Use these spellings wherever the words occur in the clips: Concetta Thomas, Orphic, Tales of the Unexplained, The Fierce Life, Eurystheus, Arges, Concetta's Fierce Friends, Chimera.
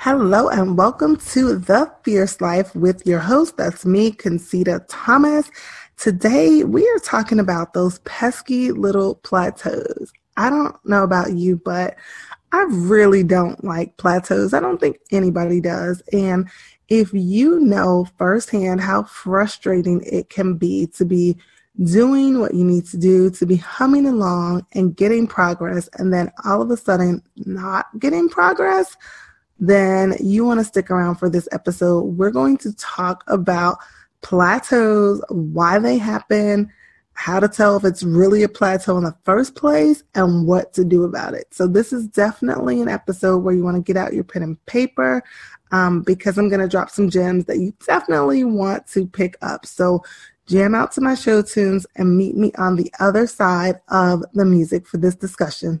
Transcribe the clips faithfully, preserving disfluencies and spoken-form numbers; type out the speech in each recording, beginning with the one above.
Hello and welcome to The Fierce Life with your host, that's me, Concetta Thomas. Today we are talking about those pesky little plateaus. I don't know about you, but I really don't like plateaus. I don't think anybody does. And if you know firsthand how frustrating it can be to be doing what you need to do, to be humming along and getting progress, and then all of a sudden not getting progress, then you want to stick around for this episode. We're going to talk about plateaus, why they happen, how to tell if it's really a plateau in the first place, and what to do about it. So this is definitely an episode where you want to get out your pen and paper um, because I'm going to drop some gems that you definitely want to pick up. So jam out to my show tunes and meet me on the other side of the music for this discussion.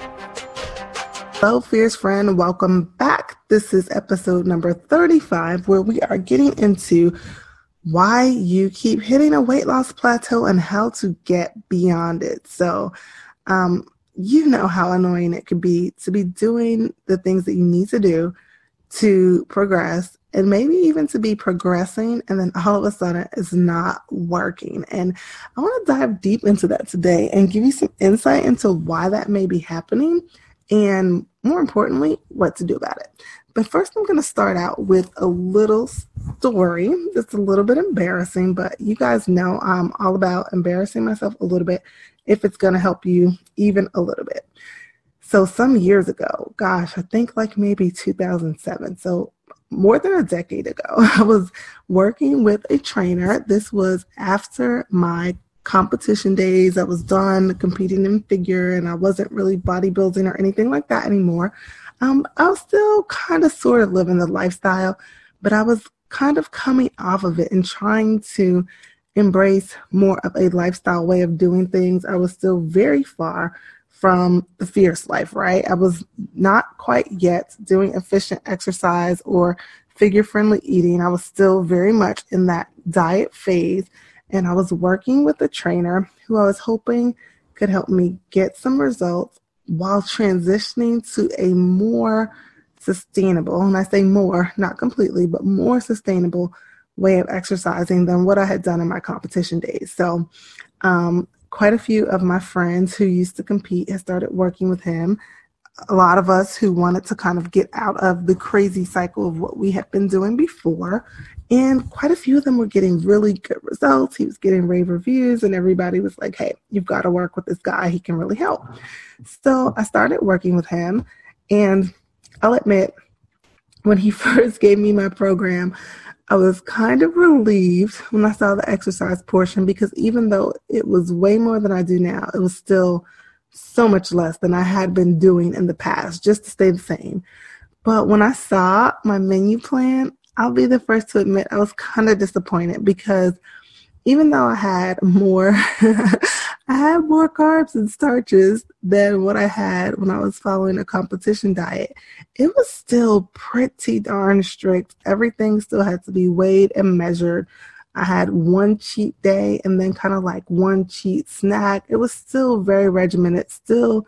Hello, fierce friend. Welcome back. This is episode number thirty-five, where we are getting into why you keep hitting a weight loss plateau and how to get beyond it. So, um, you know how annoying it could be to be doing the things that you need to do to progress, and maybe even to be progressing, and then all of a sudden it's not working. And I want to dive deep into that today and give you some insight into why that may be happening, and more importantly, what to do about it. But first, I'm going to start out with a little story that's a little bit embarrassing, but you guys know I'm all about embarrassing myself a little bit if it's going to help you even a little bit. So some years ago, gosh, I think like maybe two thousand seven, so more than a decade ago, I was working with a trainer. This was after my competition days. I was done competing in figure, and I wasn't really bodybuilding or anything like that anymore. Um, I was still kind of sort of living the lifestyle, but I was kind of coming off of it and trying to embrace more of a lifestyle way of doing things. I was still very far from the fierce life, right? I was not quite yet doing efficient exercise or figure-friendly eating. I was still very much in that diet phase. And I was working with a trainer who I was hoping could help me get some results while transitioning to a more sustainable, and I say more, not completely, but more sustainable way of exercising than what I had done in my competition days. So um, quite a few of my friends who used to compete had started working with him. A lot of us who wanted to kind of get out of the crazy cycle of what we had been doing before. And quite a few of them were getting really good results. He was getting rave reviews, and everybody was like, hey, you've got to work with this guy. He can really help. So I started working with him. And I'll admit, when he first gave me my program, I was kind of relieved when I saw the exercise portion, because even though it was way more than I do now, it was still so much less than I had been doing in the past, just to stay the same. But when I saw my menu plan, I'll be the first to admit I was kind of disappointed, because even though I had more, I had more carbs and starches than what I had when I was following a competition diet, it was still pretty darn strict. Everything still had to be weighed and measured. I had one cheat day and then kind of like one cheat snack. It was still very regimented, still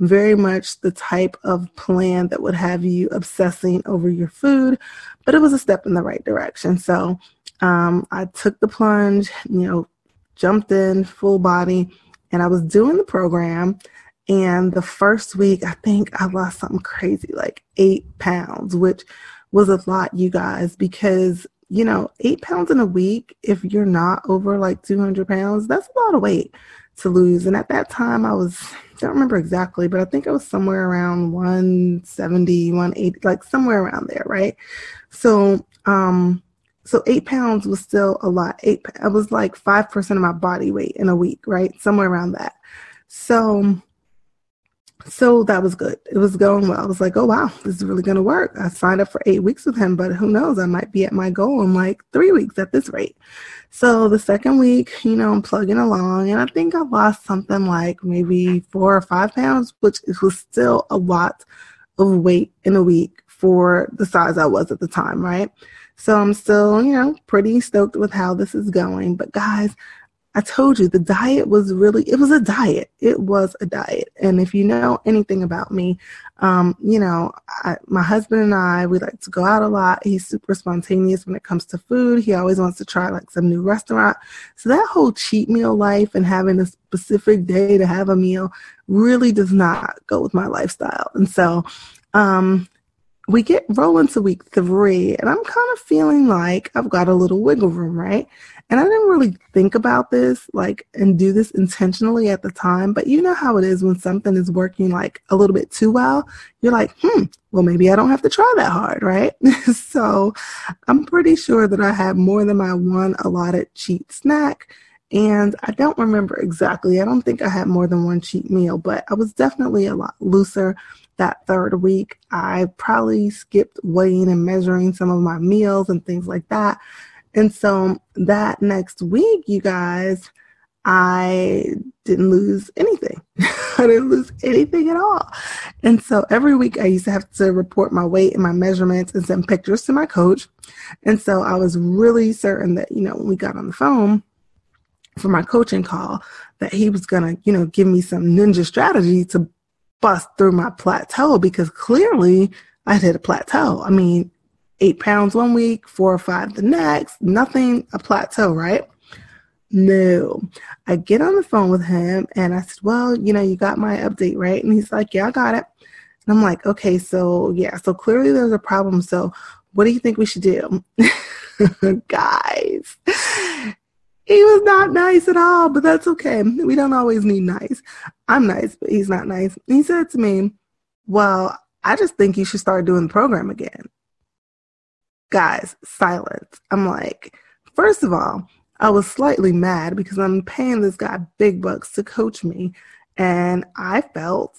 very much the type of plan that would have you obsessing over your food, but it was a step in the right direction. So um, I took the plunge, you know, jumped in full body, and I was doing the program. And the first week, I think I lost something crazy, like eight pounds, which was a lot, you guys, because you know, eight pounds in a week, if you're not over like two hundred pounds, that's a lot of weight to lose. And at that time, I was, don't remember exactly, but I think I was somewhere around one seventy, one eighty, like somewhere around there, right? So, um, so eight pounds was still a lot. Eight, I was like five percent of my body weight in a week, right? Somewhere around that. So So that was good. It was going well. I was like, oh, wow, this is really going to work. I signed up for eight weeks with him, but who knows? I might be at my goal in like three weeks at this rate. So the second week, you know, I'm plugging along, and I think I lost something like maybe four or five pounds, which was still a lot of weight in a week for the size I was at the time, right? So I'm still, you know, pretty stoked with how this is going. But guys, I told you the diet was really, it was a diet. It was a diet. And if you know anything about me, um, you know, I, my husband and I, we like to go out a lot. He's super spontaneous when it comes to food. He always wants to try like some new restaurant. So that whole cheat meal life and having a specific day to have a meal really does not go with my lifestyle. And so, um, we get rolling to week three, and I'm kind of feeling like I've got a little wiggle room, right? And I didn't really think about this, like, and do this intentionally at the time. But you know how it is when something is working, like, a little bit too well. You're like, hmm, well, maybe I don't have to try that hard, right? So I'm pretty sure that I had more than my one allotted cheat snack. And I don't remember exactly. I don't think I had more than one cheat meal, but I was definitely a lot looser that third week. I probably skipped weighing and measuring some of my meals and things like that. And so that next week, you guys, I didn't lose anything. I didn't lose anything at all. And so every week I used to have to report my weight and my measurements and send pictures to my coach. And so I was really certain that, you know, when we got on the phone for my coaching call, that he was going to, you know, give me some ninja strategy to bust through my plateau, because clearly I hit a plateau. I mean, eight pounds one week, four or five the next, nothing, a plateau, right? No. I get on the phone with him and I said, well, you know, you got my update, right? And he's like, yeah, I got it. And I'm like, okay, so yeah, so clearly there's a problem. So what do you think we should do? Guys, he was not nice at all, but that's okay. We don't always need nice. I'm nice, but he's not nice. And he said to me, well, I just think you should start doing the program again. Guys, silence. I'm like, first of all, I was slightly mad because I'm paying this guy big bucks to coach me. And I felt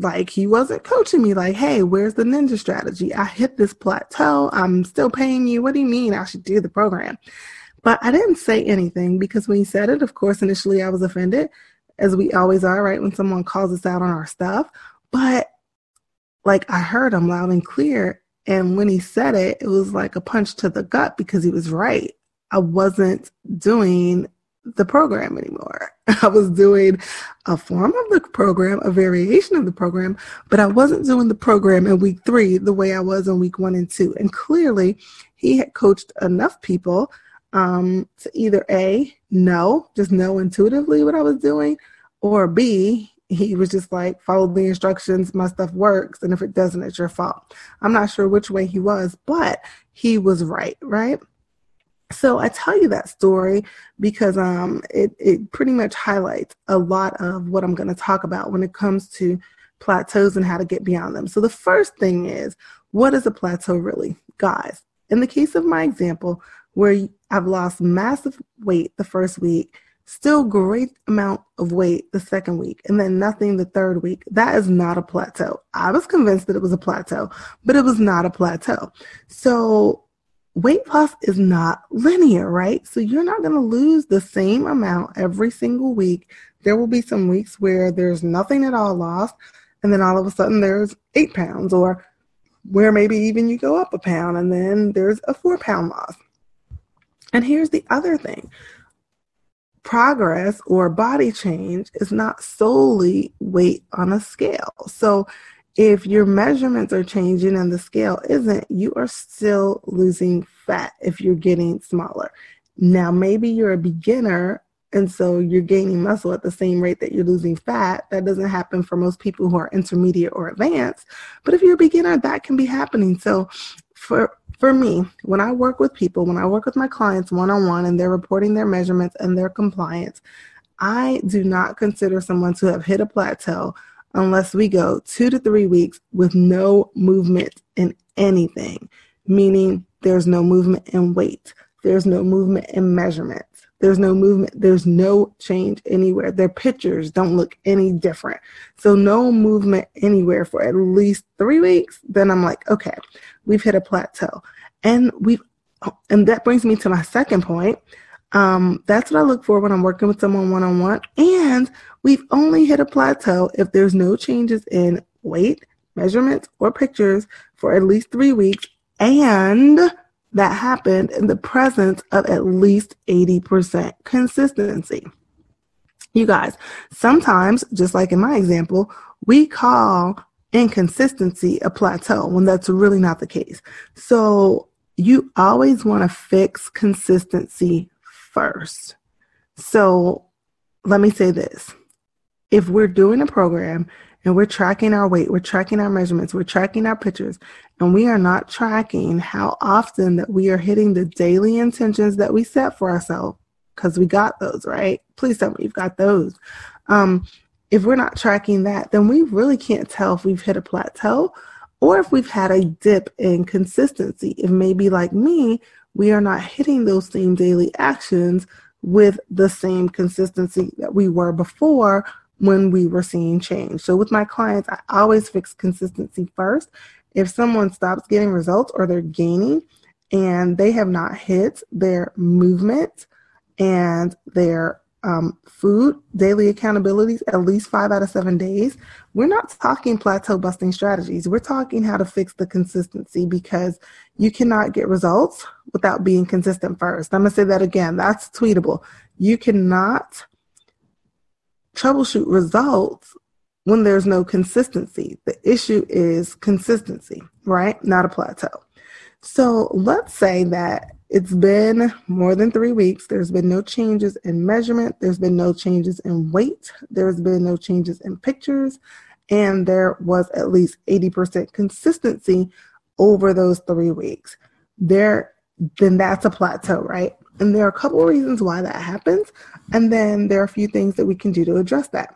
like he wasn't coaching me. Like, hey, where's the ninja strategy? I hit this plateau. I'm still paying you. What do you mean I should do the program? But I didn't say anything because when he said it, of course, initially I was offended, as we always are, right? When someone calls us out on our stuff. But like, I heard him loud and clear. And when he said it, it was like a punch to the gut because he was right. I wasn't doing the program anymore. I was doing a form of the program, a variation of the program, but I wasn't doing the program in week three the way I was in week one and two. And clearly, he had coached enough people um, to either A, know, just know intuitively what I was doing, or B, he was just like, follow the instructions, my stuff works, and if it doesn't, it's your fault. I'm not sure which way he was, but he was right, right? So I tell you that story because um, it, it pretty much highlights a lot of what I'm going to talk about when it comes to plateaus and how to get beyond them. So the first thing is, what is a plateau really? Guys, in the case of my example, where I've lost massive weight the first week, still great amount of weight the second week, and then nothing the third week. That is not a plateau. I was convinced that it was a plateau, but it was not a plateau. So weight loss is not linear, right? So you're not going to lose the same amount every single week. There will be some weeks where there's nothing at all lost, and then all of a sudden there's eight pounds, or where maybe even you go up a pound, and then there's a four pound loss. And here's the other thing. Progress or body change is not solely weight on a scale. So if your measurements are changing and the scale isn't, you are still losing fat if you're getting smaller. Now, maybe you're a beginner and so you're gaining muscle at the same rate that you're losing fat. That doesn't happen for most people who are intermediate or advanced. But if you're a beginner, that can be happening. So for For me, when I work with people, when I work with my clients one-on-one and they're reporting their measurements and their compliance, I do not consider someone to have hit a plateau unless we go two to three weeks with no movement in anything, meaning there's no movement in weight, There's no movement in measurements. There's no movement. There's no change anywhere. Their pictures don't look any different. So no movement anywhere for at least three weeks. Then I'm like, okay, we've hit a plateau. And we've, and that brings me to my second point. Um, that's what I look for when I'm working with someone one-on-one. And we've only hit a plateau if there's no changes in weight, measurements, or pictures for at least three weeks. And that happened in the presence of at least eighty percent consistency. You guys, sometimes, just like in my example, we call inconsistency a plateau when that's really not the case. So you always want to fix consistency first. So let me say this. If we're doing a program and we're tracking our weight, we're tracking our measurements, we're tracking our pictures, and we are not tracking how often that we are hitting the daily intentions that we set for ourselves, because we got those, right? Please tell me you've got those. Um, if we're not tracking that, then we really can't tell if we've hit a plateau or if we've had a dip in consistency. It may be like me, we are not hitting those same daily actions with the same consistency that we were before when we were seeing change. So with my clients, I always fix consistency first. If someone stops getting results or they're gaining and they have not hit their movement and their um, food, daily accountabilities, at least five out of seven days, we're not talking plateau busting strategies. We're talking how to fix the consistency, because you cannot get results without being consistent first. I'm going to say that again. That's tweetable. You cannot troubleshoot results when there's no consistency. The issue is consistency, right? Not a plateau. So let's say that it's been more than three weeks. There's been no changes in measurement. There's been no changes in weight. There's been no changes in pictures. And there was at least eighty percent consistency over those three weeks. There, then that's a plateau, right? And there are a couple of reasons why that happens. And then there are a few things that we can do to address that.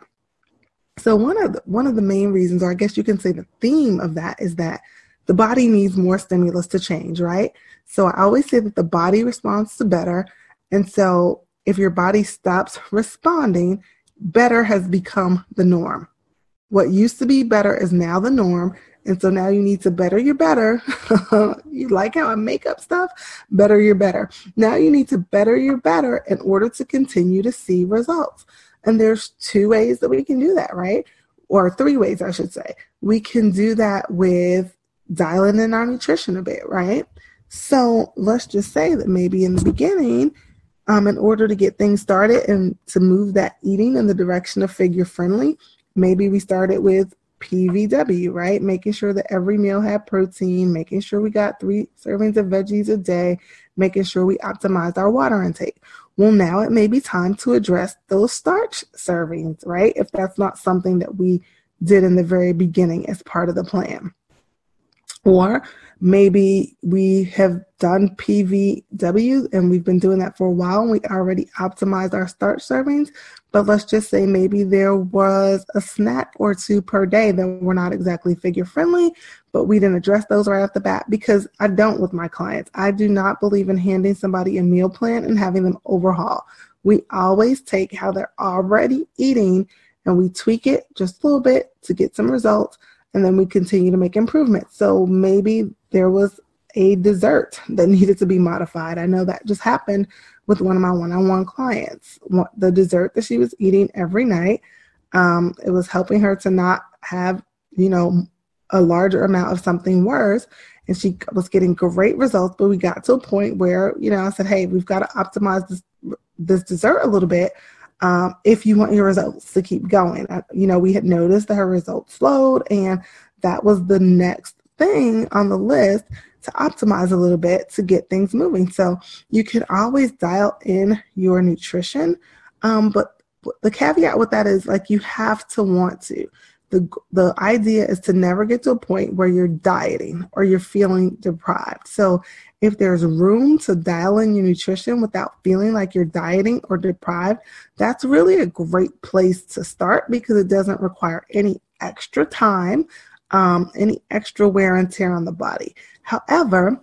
So one of the, one of the main reasons, or I guess you can say the theme of that, is that the body needs more stimulus to change, right? So I always say that the body responds to better. And so if your body stops responding, better has become the norm. What used to be better is now the norm. And so now you need to better your better. You like how I make up stuff? Better your better. Now you need to better your better in order to continue to see results. And there's two ways that we can do that, right? Or three ways, I should say. We can do that with dialing in our nutrition a bit, right? So let's just say that maybe in the beginning, um, in order to get things started and to move that eating in the direction of figure friendly, maybe we started with P V W, right? Making sure that every meal had protein, making sure we got three servings of veggies a day, making sure we optimized our water intake. Well, now it may be time to address those starch servings, right? If that's not something that we did in the very beginning as part of the plan. Or maybe we have done P V W and we've been doing that for a while and we already optimized our starch servings, but let's just say maybe there was a snack or two per day that were not exactly figure friendly, but we didn't address those right off the bat, because I don't with my clients. I do not believe in handing somebody a meal plan and having them overhaul. We always take how they're already eating and we tweak it just a little bit to get some results. And then we continue to make improvements. So maybe there was a dessert that needed to be modified. I know that just happened with one of my one-on-one clients. The dessert that she was eating every night, um, it was helping her to not have, you know, a larger amount of something worse. And she was getting great results. But we got to a point where, you know, I said, hey, we've got to optimize this, this dessert a little bit. Um, if you want your results to keep going. I, you know, we had noticed that her results slowed, and that was the next thing on the list to optimize a little bit to get things moving. So you can always dial in your nutrition. Um, but the caveat with that is, like, you have to want to. The, the idea is to never get to a point where you're dieting or you're feeling deprived. So if there's room to dial in your nutrition without feeling like you're dieting or deprived, that's really a great place to start, because it doesn't require any extra time, um, any extra wear and tear on the body. However,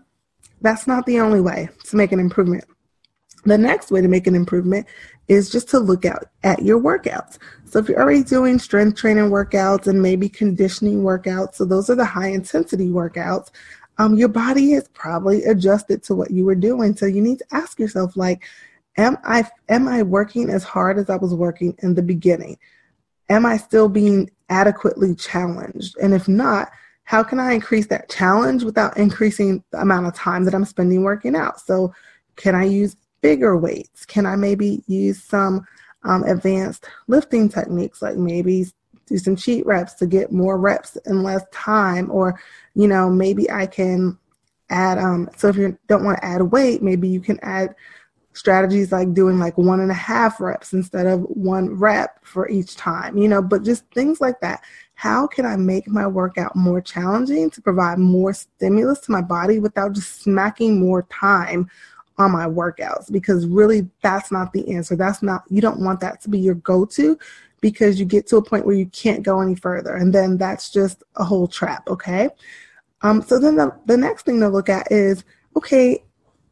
that's not the only way to make an improvement. The next way to make an improvement is just to look out at your workouts. So if you're already doing strength training workouts and maybe conditioning workouts, so those are the high intensity workouts, um, your body is probably adjusted to what you were doing. So you need to ask yourself, like, am I, am I working as hard as I was working in the beginning? Am I still being adequately challenged? And if not, how can I increase that challenge without increasing the amount of time that I'm spending working out? So can I use bigger weights? Can I maybe use some um, advanced lifting techniques, like maybe do some cheat reps to get more reps in less time? Or, you know, maybe I can add, um, so if you don't want to add weight, maybe you can add strategies like doing like one and a half reps instead of one rep for each time, you know, but just things like that. How can I make my workout more challenging to provide more stimulus to my body without just smacking more time on my workouts? Because really, that's not the answer. That's not, you don't want that to be your go-to, because you get to a point where you can't go any further. And then that's just a whole trap. Okay. Um, so then the, the next thing to look at is, okay,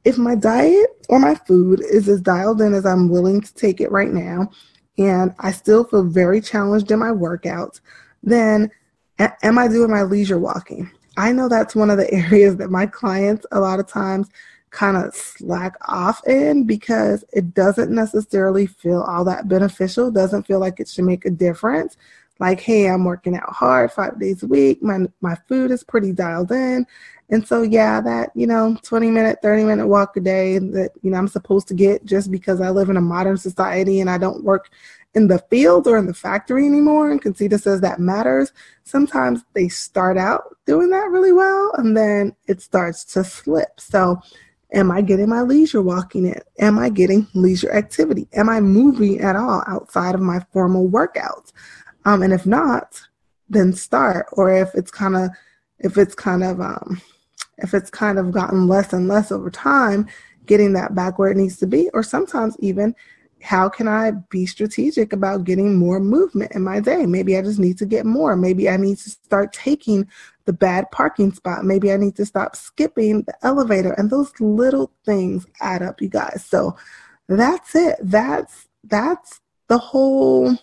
if my diet or my food is as dialed in as I'm willing to take it right now, and I still feel very challenged in my workouts, then a- am I doing my leisure walking? I know that's one of the areas that my clients a lot of times kind of slack off in, because it doesn't necessarily feel all that beneficial, doesn't feel like it should make a difference. Like, hey, I'm working out hard five days a week. My my food is pretty dialed in. And so, yeah, that, you know, twenty minute, thirty minute walk a day that, you know, I'm supposed to get just because I live in a modern society and I don't work in the field or in the factory anymore. And Concetta says that matters. Sometimes they start out doing that really well, and then it starts to slip. So am I getting my leisure walking in? Am I getting leisure activity? Am I moving at all outside of my formal workouts? Um, and if not, then start. Or if it's kind of, if it's kind of, um, if it's kind of gotten less and less over time, getting that back where it needs to be. Or sometimes even, how can I be strategic about getting more movement in my day? Maybe I just need to get more. Maybe I need to start taking the bad parking spot. Maybe I need to stop skipping the elevator. And those little things add up, you guys. So that's it. That's, that's the whole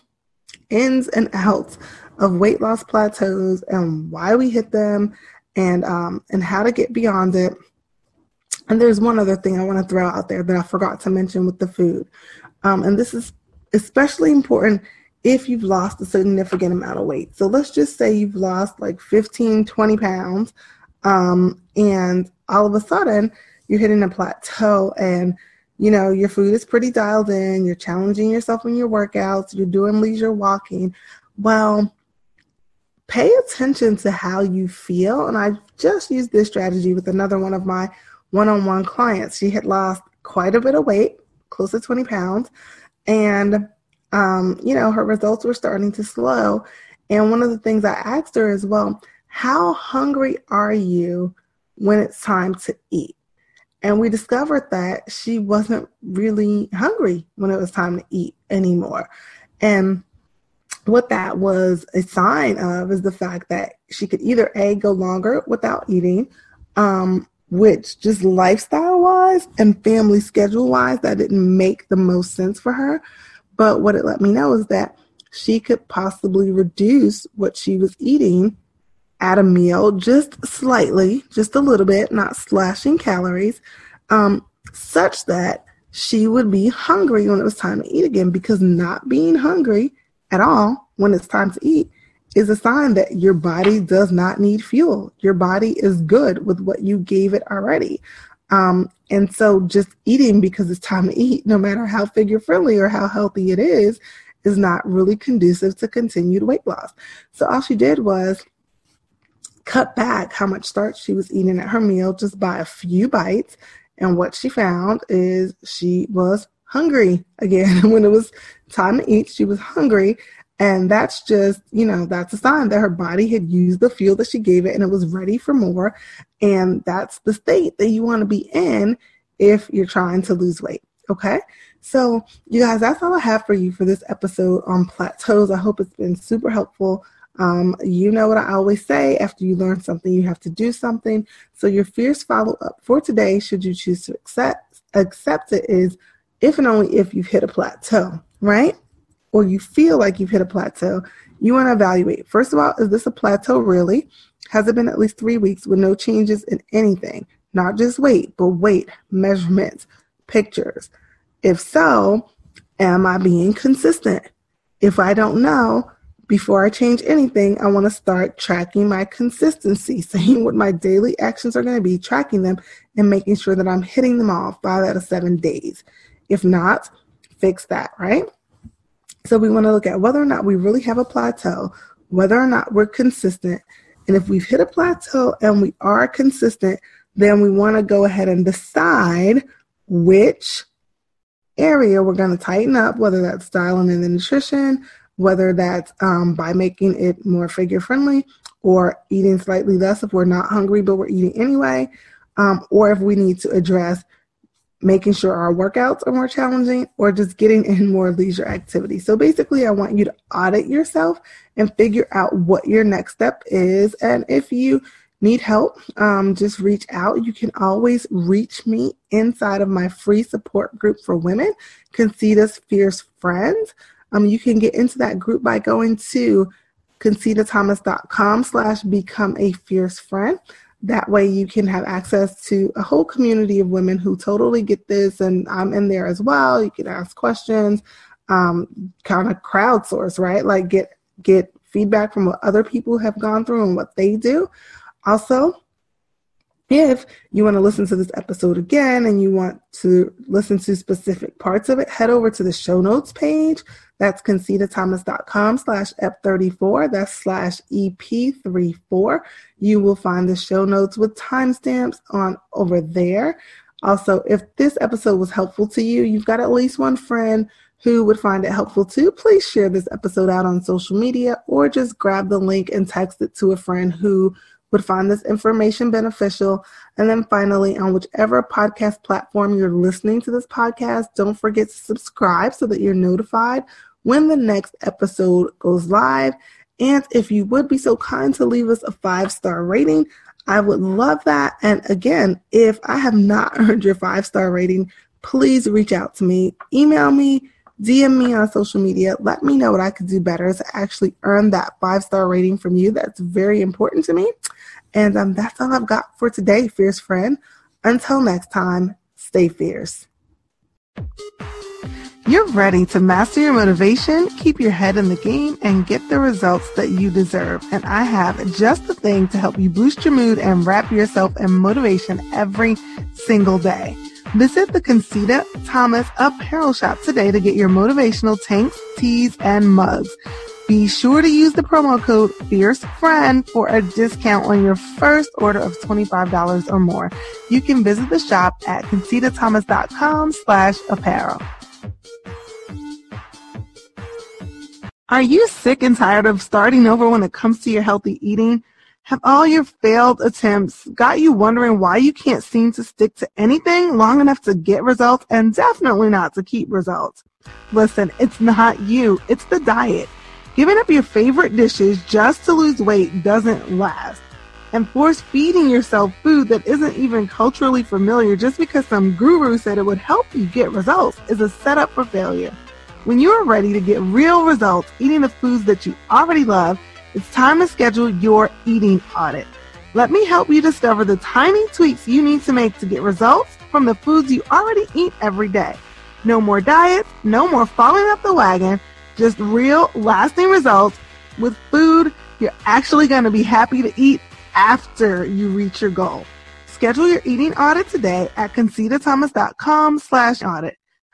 ins and outs of weight loss plateaus and why we hit them, and um and how to get beyond it. And there's one other thing I want to throw out there that I forgot to mention with the food. Um, and this is especially important if you've lost a significant amount of weight. So let's just say you've lost like fifteen, twenty pounds, um, and all of a sudden you're hitting a plateau, and you know, your food is pretty dialed in, you're challenging yourself in your workouts, you're doing leisure walking. Well, pay attention to how you feel. And I just used this strategy with another one of my one-on-one clients. She had lost quite a bit of weight, close to twenty pounds. And, um, you know, her results were starting to slow. And one of the things I asked her is, well, how hungry are you when it's time to eat? And we discovered that she wasn't really hungry when it was time to eat anymore. And what that was a sign of is the fact that she could either A, go longer without eating, um, which just lifestyle-wise and family schedule-wise, that didn't make the most sense for her. But what it let me know is that she could possibly reduce what she was eating at a meal, just slightly, just a little bit, not slashing calories, um, such that she would be hungry when it was time to eat again. Because not being hungry at all when it's time to eat is a sign that your body does not need fuel. Your body is good with what you gave it already. Um, and so just eating because it's time to eat, no matter how figure friendly or how healthy it is, is not really conducive to continued weight loss. So all she did was cut back how much starch she was eating at her meal just by a few bites. And what she found is she was hungry again. When it was time to eat, she was hungry. And that's just, you know, that's a sign that her body had used the fuel that she gave it and it was ready for more. And that's the state that you want to be in if you're trying to lose weight. Okay. So you guys, that's all I have for you for this episode on plateaus. I hope it's been super helpful. Um, you know what I always say, after you learn something, you have to do something. So your fierce follow-up for today, should you choose to accept, accept it, is if and only if you've hit a plateau, right? Or you feel like you've hit a plateau, you want to evaluate. First of all, is this a plateau really? Has it been at least three weeks with no changes in anything? Not just weight, but weight, measurements, pictures. If so, am I being consistent? If I don't know, before I change anything, I want to start tracking my consistency, seeing what my daily actions are going to be, tracking them, and making sure that I'm hitting them all five out of seven days. If not, fix that, right? So we want to look at whether or not we really have a plateau, whether or not we're consistent. And if we've hit a plateau and we are consistent, then we want to go ahead and decide which area we're going to tighten up, whether that's styling and the nutrition, whether that's um, by making it more figure friendly, or eating slightly less if we're not hungry but we're eating anyway, um, or if we need to address making sure our workouts are more challenging, or just getting in more leisure activity. So basically, I want you to audit yourself and figure out what your next step is. And if you need help, um, just reach out. You can always reach me inside of my free support group for women, Concetta's Fierce Friends. Um, you can get into that group by going to concetta thomas dot com slash become a fierce friend. That way you can have access to a whole community of women who totally get this, and I'm in there as well. You can ask questions, um, kind of crowdsource, right? Like get get feedback from what other people have gone through and what they do. Also, if you want to listen to this episode again and you want to listen to specific parts of it, head over to the show notes page. That's concetta thomas dot com slash E P thirty-four. That's slash E P thirty-four. You will find the show notes with timestamps on over there. Also, if this episode was helpful to you, you've got at least one friend who would find it helpful too, please share this episode out on social media, or just grab the link and text it to a friend who would find this information beneficial. And then finally, on whichever podcast platform you're listening to this podcast, don't forget to subscribe so that you're notified when the next episode goes live. And if you would be so kind to leave us a five-star rating, I would love that. And again, if I have not earned your five-star rating, please reach out to me, email me, D M me on social media. Let me know what I could do better to actually earn that five-star rating from you. That's very important to me. And um, that's all I've got for today, fierce friend. Until next time, stay fierce. You're ready to master your motivation, keep your head in the game, and get the results that you deserve. And I have just the thing to help you boost your mood and wrap yourself in motivation every single day. Visit the Concetta Thomas Apparel Shop today to get your motivational tanks, tees, and mugs. Be sure to use the promo code FIERCEFRIEND for a discount on your first order of twenty-five dollars or more. You can visit the shop at concetta thomas dot com slash apparel. Are you sick and tired of starting over when it comes to your healthy eating? Have all your failed attempts got you wondering why you can't seem to stick to anything long enough to get results, and definitely not to keep results? Listen, it's not you, it's the diet. Giving up your favorite dishes just to lose weight doesn't last. And force feeding yourself food that isn't even culturally familiar just because some guru said it would help you get results is a setup for failure. When you are ready to get real results eating the foods that you already love, it's time to schedule your eating audit. Let me help you discover the tiny tweaks you need to make to get results from the foods you already eat every day. No more diets, no more falling off the wagon, just real, lasting results with food you're actually going to be happy to eat after you reach your goal. Schedule your eating audit today at concetta thomas dot com slash audit.